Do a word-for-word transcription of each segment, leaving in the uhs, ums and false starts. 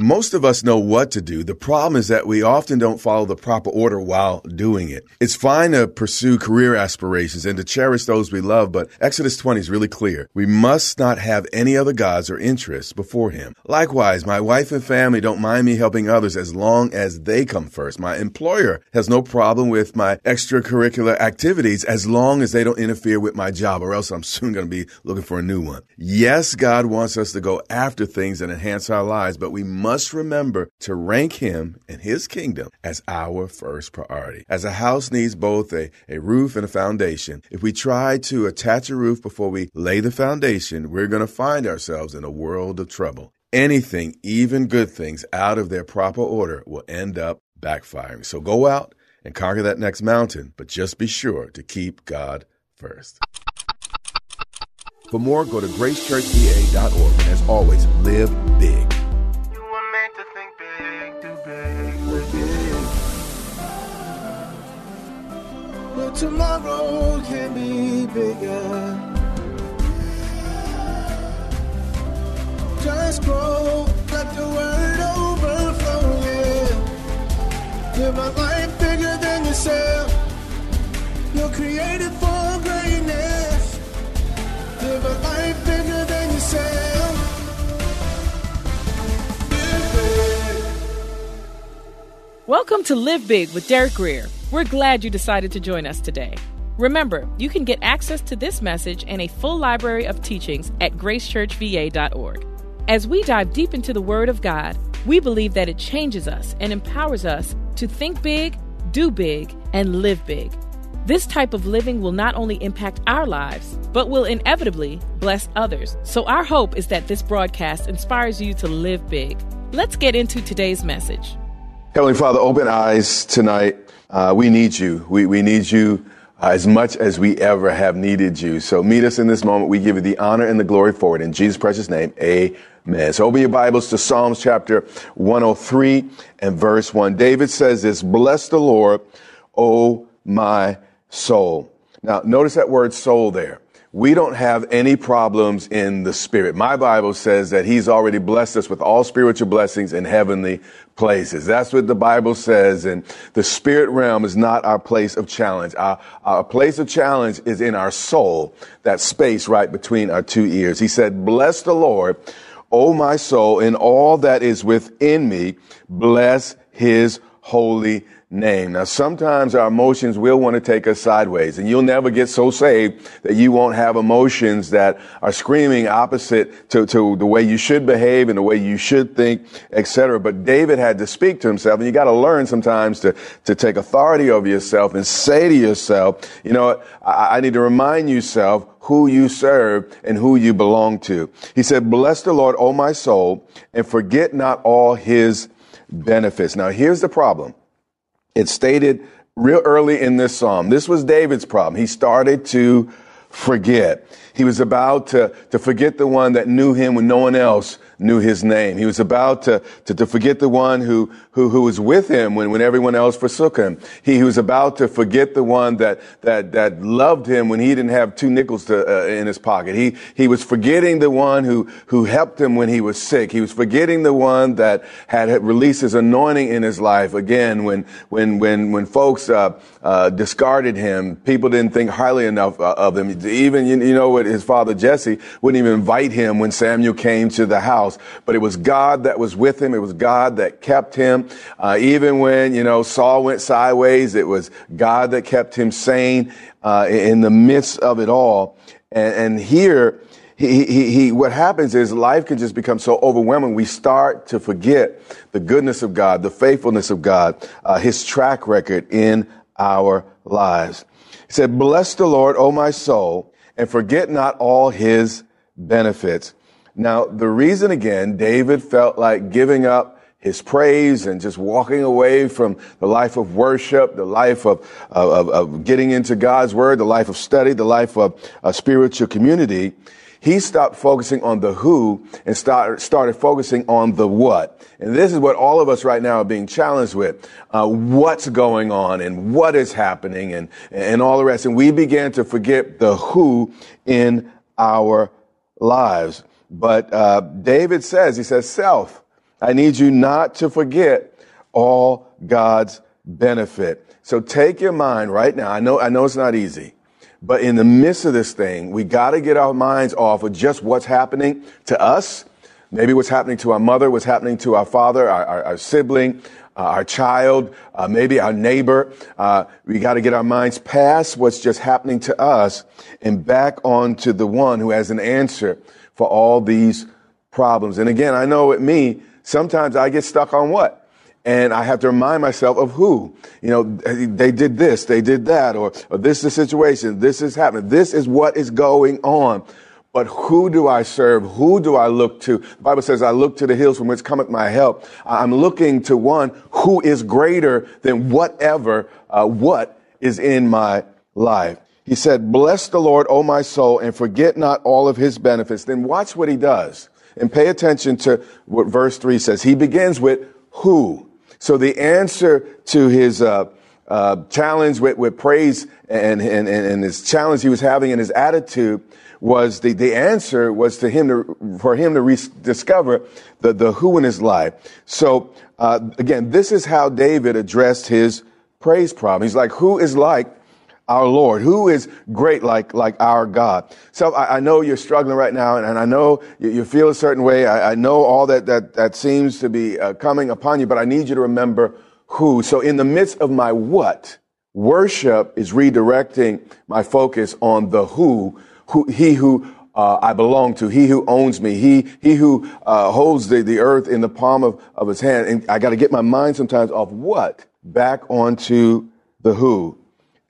Most of us know what to do. The problem is that we often don't follow the proper order while doing it. It's fine to pursue career aspirations and to cherish those we love, but Exodus twenty is really clear. We must not have any other gods or interests before him. Likewise, my wife and family don't mind me helping others as long as they come first. My employer has no problem with my extracurricular activities as long as they don't interfere with my job, or else I'm soon going to be looking for a new one. Yes, God wants us to go after things that enhance our lives, but we must must remember to rank him and his kingdom as our first priority. As a house needs both a, a roof and a foundation, if we try to attach a roof before we lay the foundation, we're going to find ourselves in a world of trouble. Anything, even good things, out of their proper order will end up backfiring. So go out and conquer that next mountain, but just be sure to keep God first. For more, go to grace church v a dot org. And as always, live big. Tomorrow can be bigger. Just grow, let the word overflow, yeah. Live a life bigger than yourself. You're created for greatness. Live a life bigger than yourself. Live big. Welcome to Live Big with Derek Greer. We're glad you decided to join us today. Remember, you can get access to this message and a full library of teachings at grace church v a dot org. As we dive deep into the Word of God, we believe that it changes us and empowers us to think big, do big, and live big. This type of living will not only impact our lives, but will inevitably bless others. So our hope is that this broadcast inspires you to live big. Let's get into today's message. Heavenly Father, open eyes tonight. Uh, we need you. We, we need you uh, as much as we ever have needed you. So meet us in this moment. We give you the honor and the glory for it. In Jesus' precious name, amen. So open your Bibles to Psalms chapter one oh three and verse one. David says this, "Bless the Lord, O my soul." Now, notice that word soul there. We don't have any problems in the spirit. My Bible says that he's already blessed us with all spiritual blessings in heavenly places. That's what the Bible says. And the spirit realm is not our place of challenge. Our, our place of challenge is in our soul, that space right between our two ears. He said, "Bless the Lord, O my soul, and all that is within me, bless his holy name." Now, sometimes our emotions will want to take us sideways, and you'll never get so saved that you won't have emotions that are screaming opposite to, to the way you should behave and the way you should think, et cetera. But David had to speak to himself, and you got to learn sometimes to, to take authority over yourself and say to yourself, you know, I, I need to remind yourself who you serve and who you belong to. He said, "Bless the Lord, O my soul, and forget not all his benefits." Now, here's the problem. It's stated real early in this psalm. This was David's problem. He started to forget. He was about to, to forget the one that knew him when no one else knew his name. He was about to, to, to forget the one who, who, who was with him when, when everyone else forsook him. He, he was about to forget the one that, that, that loved him when he didn't have two nickels to, uh, in his pocket. He, he was forgetting the one who, who helped him when he was sick. He was forgetting the one that had released his anointing in his life. Again, when, when, when, when folks, uh, uh, discarded him, people didn't think highly enough uh, of him. Even, you, you know what, his father Jesse wouldn't even invite him when Samuel came to the house. But it was God that was with him. It was God that kept him. Uh, even when, you know, Saul went sideways, it was God that kept him sane uh, in the midst of it all. And, and here, he, he, he, what happens is life can just become so overwhelming. We start to forget the goodness of God, the faithfulness of God, uh, his track record in our lives. He said, "Bless the Lord, O my soul, and forget not all his benefits." Now, the reason, again, David felt like giving up his praise and just walking away from the life of worship, the life of, of, of getting into God's word, the life of study, the life of a spiritual community, he stopped focusing on the who and start, started focusing on the what. And this is what all of us right now are being challenged with. Uh, what's going on and what is happening and, and all the rest. And we began to forget the who in our lives. But uh, David says, he says, self, I need you not to forget all God's benefit. So take your mind right now. I know, I know it's not easy. But in the midst of this thing, we got to get our minds off of just what's happening to us, maybe what's happening to our mother, what's happening to our father, our, our, our sibling, uh, our child, uh, maybe our neighbor. Uh, we got to get our minds past what's just happening to us and back onto the one who has an answer for all these problems. And again, I know with me, sometimes I get stuck on what? And I have to remind myself of who, you know, they did this, they did that, or, or this is the situation, this is happening, this is what is going on. But who do I serve? Who do I look to? The Bible says, I look to the hills from which cometh my help. I'm looking to one who is greater than whatever, uh, what is in my life. He said, bless the Lord, O my soul, and forget not all of his benefits. Then watch what he does and pay attention to what verse three says. He begins with who. So the answer to his uh, uh, challenge with, with praise and, and, and his challenge he was having in his attitude was the, the answer was to him to, for him to rediscover the, the who in his life. So uh, again, this is how David addressed his praise problem. He's like, who is like our Lord? Who is great like, like our God? So I, I know you're struggling right now, and, and I know you, you feel a certain way. I, I know all that, that, that seems to be uh, coming upon you, but I need you to remember who. So in the midst of my what, worship is redirecting my focus on the who, who he who uh, I belong to, he who owns me, he, he who uh, holds the, the earth in the palm of, of his hand. And I got to get my mind sometimes off what back onto the who.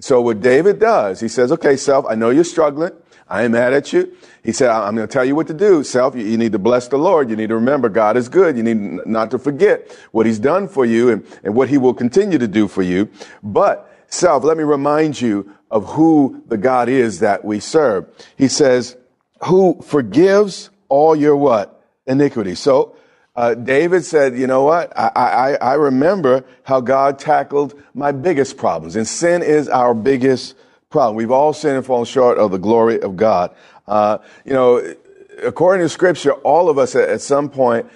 So what David does, he says, okay, self, I know you're struggling. I ain't mad at you. He said, I'm going to tell you what to do. Self, you, you need to bless the Lord. You need to remember God is good. You need not to forget what he's done for you and, and what he will continue to do for you. But self, let me remind you of who the God is that we serve. He says, who forgives all your what? Iniquity. So Uh, David said, you know what? I, I, I remember how God tackled my biggest problems, and sin is our biggest problem. We've all sinned and fallen short of the glory of God. Uh, you know, according to Scripture, all of us at, at some point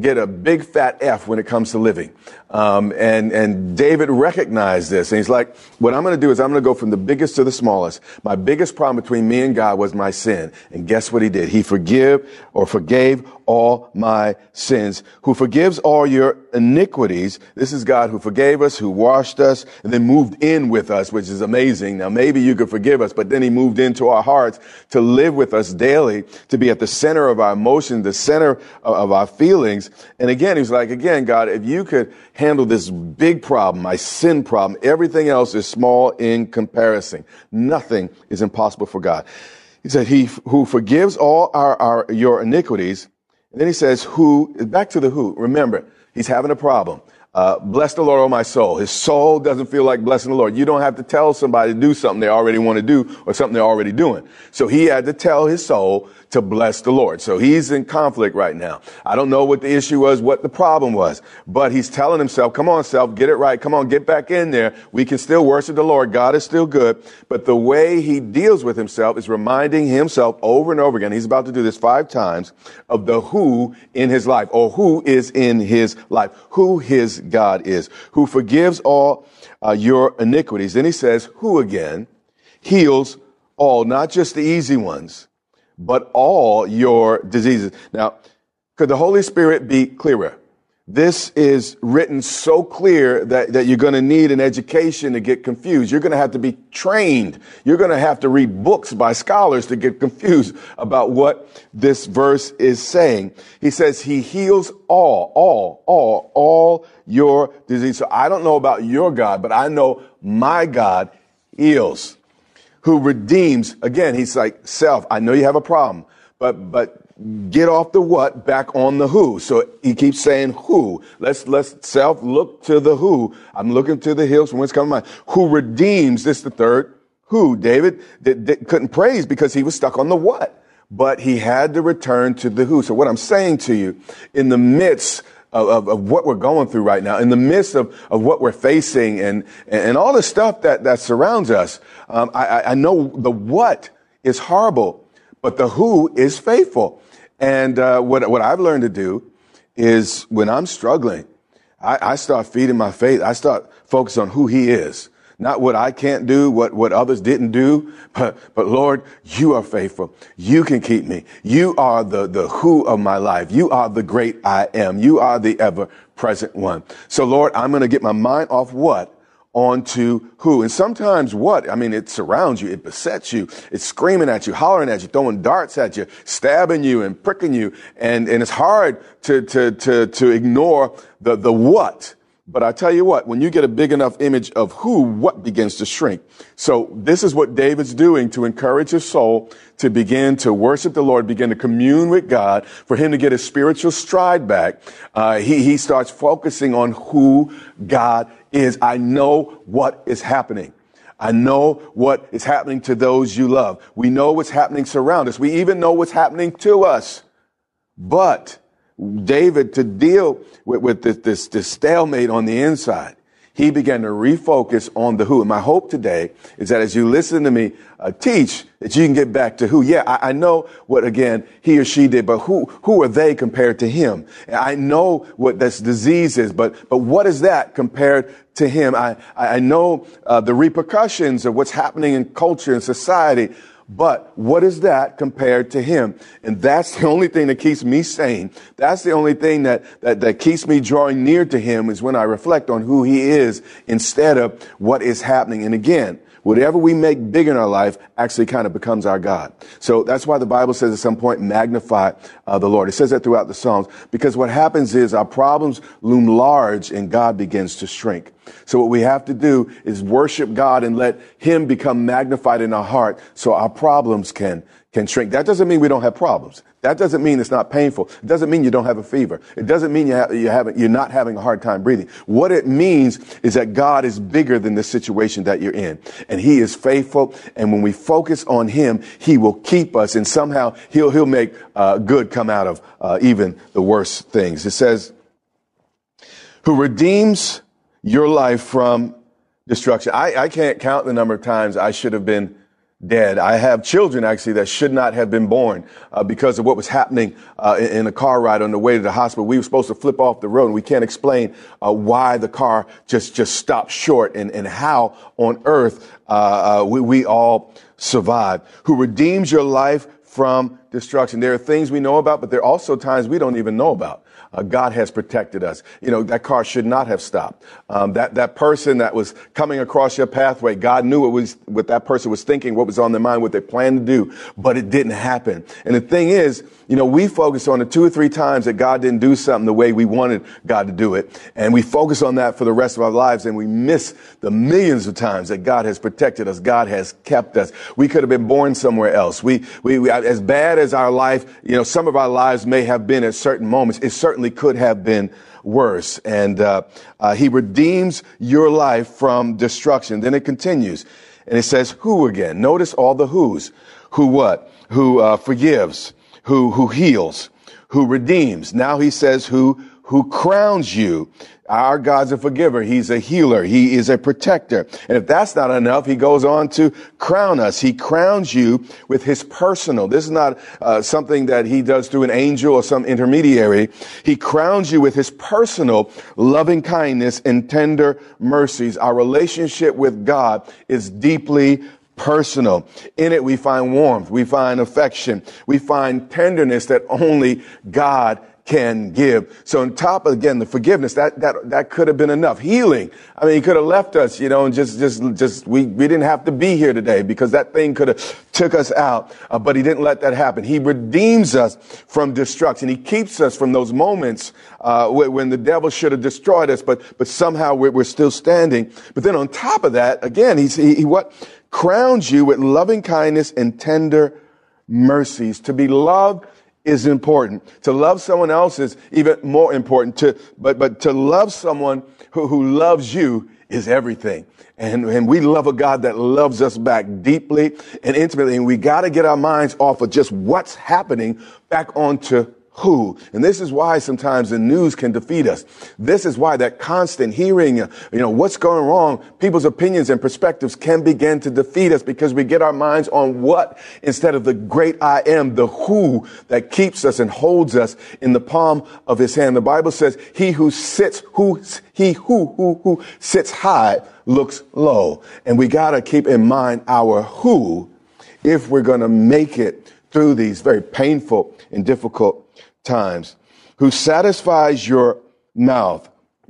get a big fat F when it comes to living. Um, and, and David recognized this, and he's like, what I'm going to do is I'm going to go from the biggest to the smallest. My biggest problem between me and God was my sin. And guess what he did? He forgive or forgave all my sins, who forgives all your iniquities. This is God who forgave us, who washed us, and then moved in with us, which is amazing. Now, maybe you could forgive us, but then he moved into our hearts to live with us daily, to be at the center of our emotion, the center of our feelings. And again, he's like, again, God, if you could handle this big problem, my sin problem, everything else is small in comparison. Nothing is impossible for God. He said, he who forgives all our, our your iniquities. And then he says, who, back to the who. Remember, he's having a problem. Uh, bless the Lord, O my soul. His soul doesn't feel like blessing the Lord. You don't have to tell somebody to do something they already want to do or something they're already doing. So he had to tell his soul to bless the Lord. So he's in conflict right now. I don't know what the issue was, what the problem was, but he's telling himself, come on, self, get it right. Come on, get back in there. We can still worship the Lord. God is still good. But the way he deals with himself is reminding himself over and over again. He's about to do this five times of the who in his life, or who is in his life, who his God is, who forgives all uh, your iniquities. Then he says, who again heals all, not just the easy ones, but all your diseases. Now, could the Holy Spirit be clearer? This is written so clear that, that you're going to need an education to get confused. You're going to have to be trained. You're going to have to read books by scholars to get confused about what this verse is saying. He says he heals all, all, all, all your disease. So I don't know about your God, but I know my God heals, who redeems. Again, he's like, self, I know you have a problem, but, but, get off the what, back on the who. So he keeps saying who. Let's let's self look to the who. I'm looking to the hills from whence cometh my help. Who redeems? This is the third who. David did, did, couldn't praise because he was stuck on the what, but he had to return to the who. So what I'm saying to you, in the midst of, of, of what we're going through right now, in the midst of, of what we're facing and, and, and all the stuff that, that surrounds us, um, I, I know the what is horrible, but the who is faithful. And uh, what what I've learned to do is when I'm struggling, I, I start feeding my faith. I start focusing on who he is, not what I can't do, what, what others didn't do. But, but Lord, you are faithful. You can keep me. You are the, the who of my life. You are the great I am. You are the ever-present one. So, Lord, I'm going to get my mind off what? Onto who. And sometimes what? I mean, it surrounds you. It besets you. It's screaming at you, hollering at you, throwing darts at you, stabbing you and pricking you. And, and it's hard to, to, to, to ignore the, the what. But I tell you what, when you get a big enough image of who, what begins to shrink. So this is what David's doing to encourage his soul to begin to worship the Lord, begin to commune with God, for him to get his spiritual stride back. Uh, he, he starts focusing on who God is. I know what is happening. I know what is happening to those you love. We know what's happening surround us. We even know what's happening to us. But David, to deal with, with this, this, this stalemate on the inside, he began to refocus on the who. And my hope today is that as you listen to me uh, teach, that you can get back to who. Yeah, I, I know what, again, he or she did, but who who are they compared to him? And I know what this disease is, but but what is that compared to him? I, I know uh, the repercussions of what's happening in culture and society, but what is that compared to him? And that's the only thing that keeps me sane. That's the only thing that, that, that keeps me drawing near to him, is when I reflect on who he is instead of what is happening. And again, whatever we make big in our life actually kind of becomes our God. So that's why the Bible says at some point, magnify uh, the Lord. It says that throughout the Psalms, because what happens is our problems loom large and God begins to shrink. So what we have to do is worship God and let him become magnified in our heart so our problems can can shrink. That doesn't mean we don't have problems. That doesn't mean it's not painful. It doesn't mean you don't have a fever. It doesn't mean you have, you haven't, you're not having a hard time breathing. What it means is that God is bigger than the situation that you're in, and he is faithful. And when we focus on him, he will keep us, and somehow he'll, he'll make uh, good come out of uh, even the worst things. It says, who redeems your life from destruction. I, I can't count the number of times I should have been dead. I have children, actually, that should not have been born uh, because of what was happening uh, in, in a car ride on the way to the hospital. We were supposed to flip off the road, and we can't explain uh, why the car just, just stopped short, and, and how on earth uh, uh, we, we all survived. Who redeems your life from destruction. There are things we know about, but there are also times we don't even know about. Uh, God has protected us. You know, that car should not have stopped. Um, that, that person that was coming across your pathway, God knew what was, what that person was thinking, what was on their mind, what they planned to do, but it didn't happen. And the thing is, you know, we focus on the two or three times that God didn't do something the way we wanted God to do it. And we focus on that for the rest of our lives, and we miss the millions of times that God has protected us. God has kept us. We could have been born somewhere else. We, we, we as bad as our life, you know, some of our lives may have been at certain moments. It certainly could have been worse. And uh, uh, he redeems your life from destruction. Then it continues, and it says who again. Notice all the who's. Who what? Who uh, forgives. Who who heals. Who redeems. Now he says who who crowns you. Our God's a forgiver. He's a healer. He is a protector. And if that's not enough, he goes on to crown us. He crowns you with his personal. This is not uh, something that he does through an angel or some intermediary. He crowns you with his personal loving kindness and tender mercies. Our relationship with God is deeply personal. In it, we find warmth. We find affection. We find tenderness that only God can give. So on top of, again, the forgiveness, that, that, that could have been enough. Healing. I mean, he could have left us, you know, and just, just, just, we, we didn't have to be here today because that thing could have took us out. Uh, but he didn't let that happen. He redeems us from destruction. He keeps us from those moments, uh, when the devil should have destroyed us, but, but somehow we're, we're still standing. But then on top of that, again, he's, he, he what? Crowns you with loving kindness and tender mercies. To be loved is important. To love someone else is even more important. To, but, but to love someone who, who loves you is everything. And, and we love a God that loves us back deeply and intimately. And we got to get our minds off of just what's happening back onto who. And this is why sometimes the news can defeat us. This is why that constant hearing, you know, what's going wrong, people's opinions and perspectives can begin to defeat us because we get our minds on what instead of the great I am, the who that keeps us and holds us in the palm of his hand. The Bible says, he who sits, who, he who, who, who sits high looks low. And we got to keep in mind our who if we're going to make it through these very painful and difficult times, who satisfies your mouth.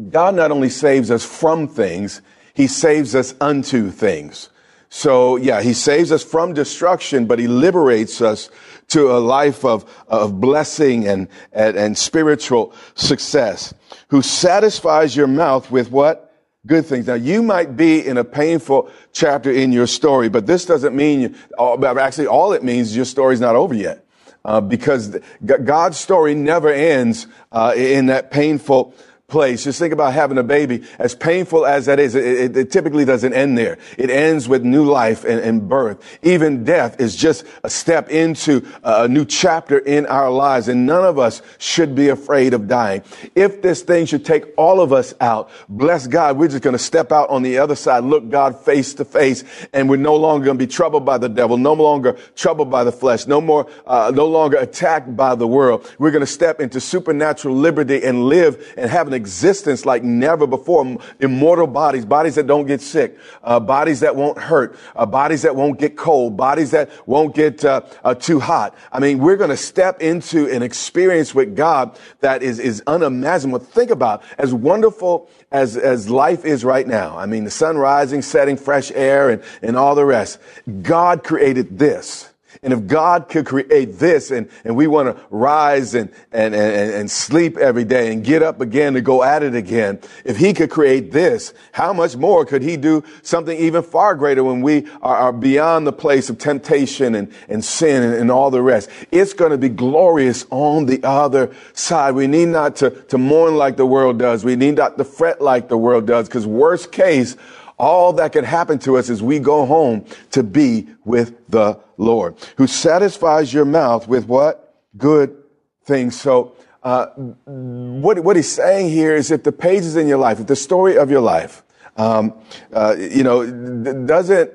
God not only saves us from things, he saves us unto things. So yeah, he saves us from destruction, but he liberates us to a life of, of blessing and, and, and spiritual success. Who satisfies your mouth with what? Good things. Now, you might be in a painful chapter in your story, but this doesn't mean, actually all it means is your story's not over yet. Uh, because God's story never ends uh, in that painful place. Just think about having a baby. As painful as that is, it, it, it typically doesn't end there. It ends with new life and, and birth. Even death is just a step into a new chapter in our lives, and none of us should be afraid of dying. If this thing should take all of us out, bless God, we're just going to step out on the other side, look God face to face, and we're no longer going to be troubled by the devil, no longer troubled by the flesh, no more, uh, no longer attacked by the world. We're going to step into supernatural liberty and live and have an existence like never before. Immortal bodies, bodies that don't get sick, uh, bodies that won't hurt, uh, bodies that won't get cold, bodies that won't get uh, uh, too hot. I mean, we're going to step into an experience with God that is is unimaginable. Think about as wonderful as as life is right now. I mean, the sun rising, setting, fresh air, and and all the rest. God created this. And if God could create this and, and we want to rise and, and, and, and sleep every day and get up again to go at it again, if he could create this, how much more could he do something even far greater when we are, are beyond the place of temptation and, and sin and, and all the rest? It's going to be glorious on the other side. We need not to, to mourn like the world does. We need not to fret like the world does, because worst case, all that can happen to us is we go home to be with the Lord, who satisfies your mouth with what? Good things. So uh, what, what he's saying here is, if the pages in your life, if the story of your life, um, uh, you know, th- doesn't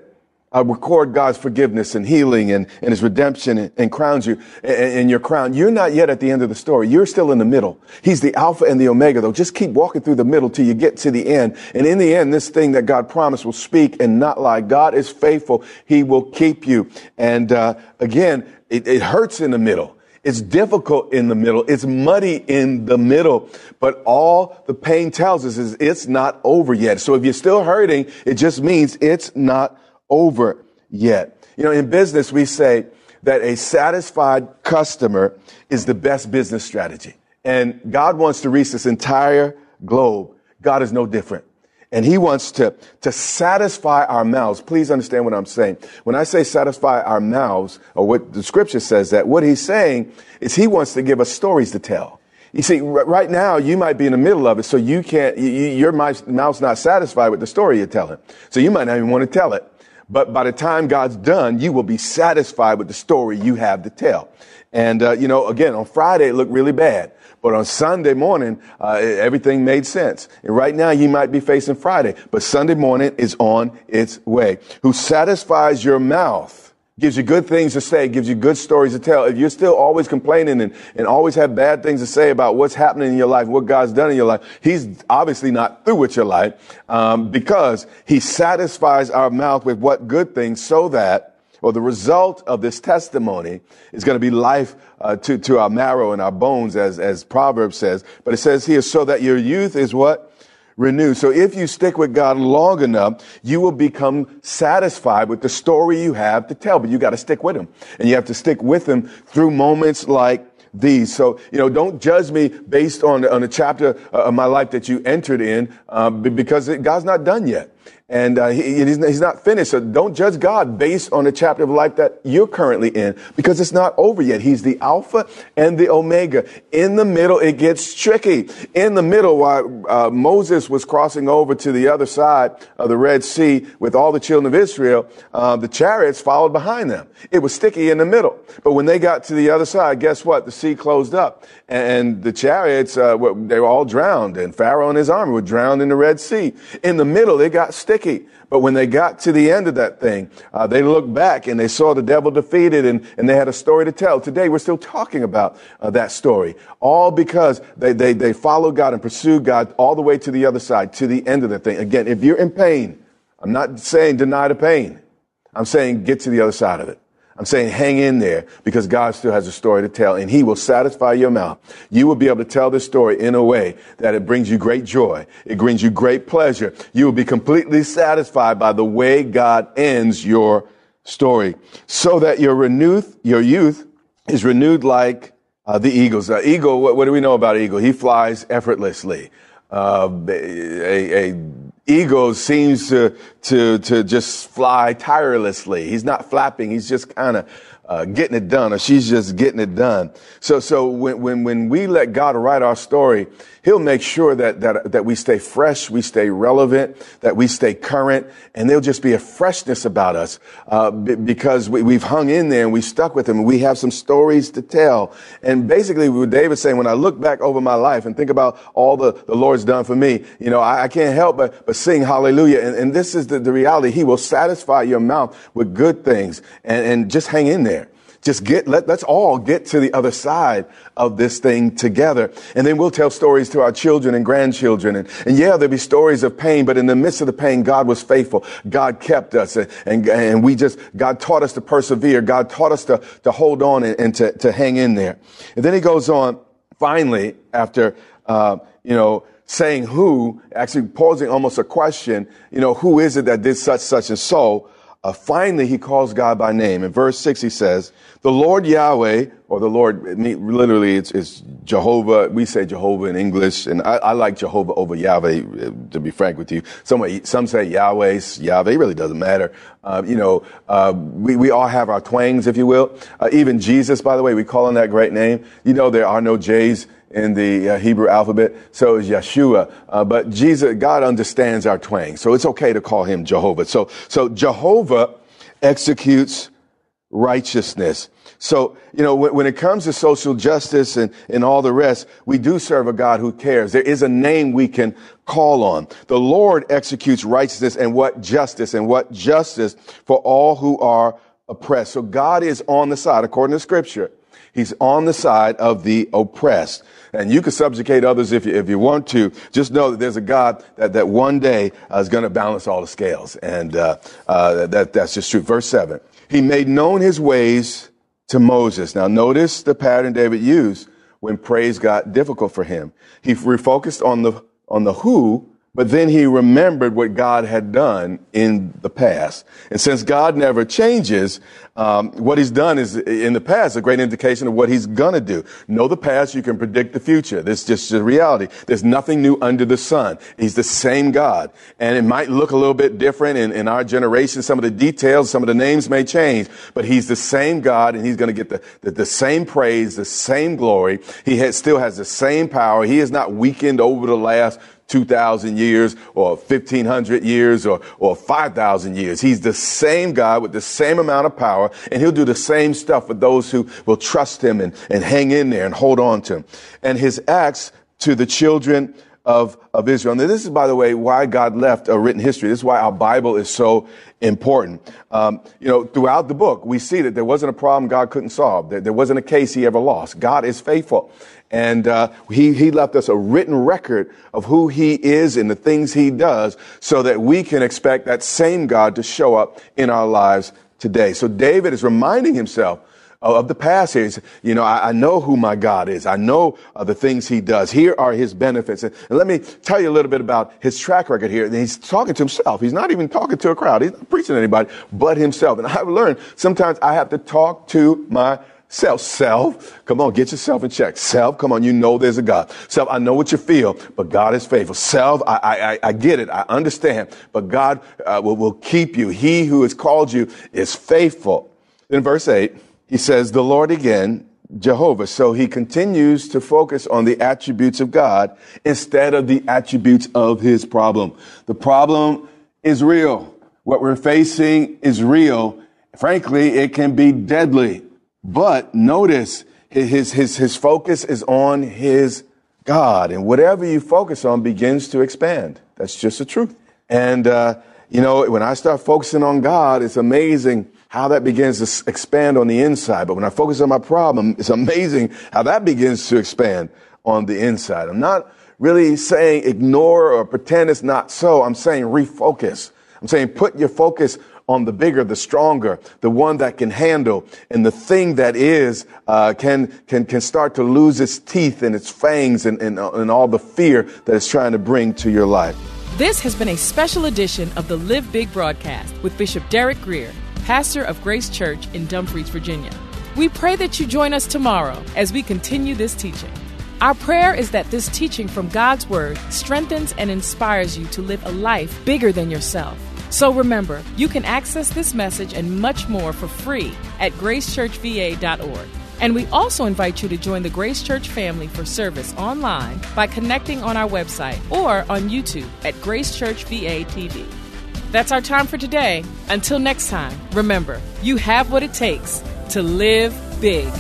uh, record God's forgiveness and healing and, and his redemption and, and crowns you and, and your crown, you're not yet at the end of the story. You're still in the middle. He's the Alpha and the Omega, though. Just keep walking through the middle till you get to the end. And in the end, this thing that God promised will speak and not lie. God is faithful. He will keep you. And uh, again, it, it hurts in the middle. It's difficult in the middle. It's muddy in the middle. But all the pain tells us is it's not over yet. So if you're still hurting, it just means it's not over yet. You know, in business, we say that a satisfied customer is the best business strategy. And God wants to reach this entire globe. God is no different. And he wants to, to satisfy our mouths. Please understand what I'm saying. When I say satisfy our mouths, or what the scripture says that, what he's saying is he wants to give us stories to tell. You see, right now, you might be in the middle of it, so you can't, you, your mouth's not satisfied with the story you're telling. So you might not even want to tell it. But by the time God's done, you will be satisfied with the story you have to tell. And, uh, you know, again, on Friday, it looked really bad. But on Sunday morning, uh, everything made sense. And right now, you might be facing Friday. But Sunday morning is on its way. Who satisfies your mouth, gives you good things to say, gives you good stories to tell. If you're still always complaining and, and always have bad things to say about what's happening in your life, what God's done in your life, he's obviously not through with your life, um, because he satisfies our mouth with what? Good things, so that, or the result of this testimony is going to be life uh, to, to our marrow and our bones, as, as Proverbs says. But it says here, so that your youth is what? Renew. So if you stick with God long enough, you will become satisfied with the story you have to tell. But you got to stick with him, and you have to stick with him through moments like these. So, you know, don't judge me based on, on a chapter of my life that you entered in, uh, because God's not done yet. And uh, he, he's not finished. So don't judge God based on the chapter of life that you're currently in, because it's not over yet. He's the Alpha and the Omega. In the middle, it gets tricky. In the middle, while uh, Moses was crossing over to the other side of the Red Sea with all the children of Israel, uh, the chariots followed behind them. It was sticky in the middle. But when they got to the other side, guess what? The sea closed up, and the chariots, uh, they were all drowned, and Pharaoh and his army were drowned in the Red Sea. In the middle, it got sticky. But when they got to the end of that thing, uh, they looked back and they saw the devil defeated, and, and they had a story to tell. Today, we're still talking about uh, that story, all because they, they, they followed God and pursued God all the way to the other side, to the end of the thing. Again, if you're in pain, I'm not saying deny the pain. I'm saying get to the other side of it. I'm saying hang in there, because God still has a story to tell, and he will satisfy your mouth. You will be able to tell this story in a way that it brings you great joy. It brings you great pleasure. You will be completely satisfied by the way God ends your story, so that your renewed, your youth is renewed like uh, the eagles. Uh, eagle, what, what do we know about eagle? He flies effortlessly. Uh, a, a Ego seems to, to, to just fly tirelessly. He's not flapping. He's just kind of, uh, getting it done, or she's just getting it done. So, so when, when, when we let God write our story, he'll make sure that, that, that we stay fresh, we stay relevant, that we stay current, and there'll just be a freshness about us, uh, b- because we, we've hung in there and we stuck with him, and we have some stories to tell. And basically what David's saying, when I look back over my life and think about all the, the Lord's done for me, you know, I, I can't help but, but sing hallelujah. And, and this is the, the reality. He will satisfy your mouth with good things, and, and just hang in there. Just get, let, let's all get to the other side of this thing together. And then we'll tell stories to our children and grandchildren. And, and yeah, there'll be stories of pain, but in the midst of the pain, God was faithful. God kept us. And, and, and we just, God taught us to persevere. God taught us to, to hold on and, and to, to hang in there. And then he goes on, finally, after, uh, you know, saying who, actually posing almost a question, you know, who is it that did such, such and so? Uh, finally, he calls God by name. In verse six, he says, the Lord Yahweh, or the Lord, literally it's, it's Jehovah. We say Jehovah in English, and I, I like Jehovah over Yahweh, to be frank with you. Some, some say Yahweh, Yahweh, it really doesn't matter. Uh, you know, uh, we, we all have our twangs, if you will. Uh, even Jesus, by the way, we call on that great name. You know, there are no J's in the uh, Hebrew alphabet, so is Yeshua. Uh, but Jesus, God understands our twang, so it's okay to call him Jehovah. So, so Jehovah executes righteousness. So, you know, when, when it comes to social justice and, and all the rest, we do serve a God who cares. There is a name we can call on. The Lord executes righteousness, and what justice, and what justice for all who are oppressed. So God is on the side, according to Scripture. He's on the side of the oppressed. And you can subjugate others if you, if you want to. Just know that there's a God that, that one day uh, is going to balance all the scales. And uh, uh, that, that's just true. Verse seven, he made known his ways to Moses. Now, notice the pattern David used when praise got difficult for him. He refocused on the on the who, but then he remembered what God had done in the past. And since God never changes, um, what he's done is in the past a great indication of what he's going to do. Know the past, you can predict the future. This is just the reality. There's nothing new under the sun. He's the same God. And it might look a little bit different in, in our generation. Some of the details, some of the names may change, but he's the same God, and he's going to get the, the, the same praise, the same glory. He has, still has the same power. He is not weakened over the last two thousand years or fifteen hundred years or, or five thousand years. He's the same God with the same amount of power, and he'll do the same stuff for those who will trust him and, and hang in there and hold on to him. And his acts to the children of, of Israel. Now, this is, by the way, why God left a written history. This is why our Bible is so important. Um, you know, throughout the book, we see that there wasn't a problem God couldn't solve. There, there wasn't a case he ever lost. God is faithful. And uh he he left us a written record of who he is and the things he does, so that we can expect that same God to show up in our lives today. So David is reminding himself of the past here. He's, you know, I, I know who my God is. I know uh, the things he does. Here are his benefits. And, and let me tell you a little bit about his track record here. And he's talking to himself. He's not even talking to a crowd. He's not preaching to anybody but himself. And I've learned sometimes I have to talk to my Self, self, come on, get yourself in check. Self, come on, you know there's a God. Self, I know what you feel, but God is faithful. Self, I I, I get it, I understand, but God uh, will, will keep you. He who has called you is faithful. In verse eight, he says, the Lord again, Jehovah. So he continues to focus on the attributes of God instead of the attributes of his problem. The problem is real. What we're facing is real. Frankly, it can be deadly. But notice his, his, his focus is on his God. And whatever you focus on begins to expand. That's just the truth. And, uh, you know, when I start focusing on God, it's amazing how that begins to expand on the inside. But when I focus on my problem, it's amazing how that begins to expand on the inside. I'm not really saying ignore or pretend it's not so. I'm saying refocus. I'm saying put your focus on the bigger, the stronger, the one that can handle, and the thing that is uh, can can can start to lose its teeth and its fangs and, and, and all the fear that it's trying to bring to your life. This has been a special edition of the Live Big broadcast with Bishop Derek Greer, pastor of Grace Church in Dumfries, Virginia. We pray that you join us tomorrow as we continue this teaching. Our prayer is that this teaching from God's Word strengthens and inspires you to live a life bigger than yourself. So remember, you can access this message and much more for free at grace church v a dot org. And we also invite you to join the Grace Church family for service online by connecting on our website or on YouTube at Grace Church V A T V. That's our time for today. Until next time, remember, you have what it takes to live big.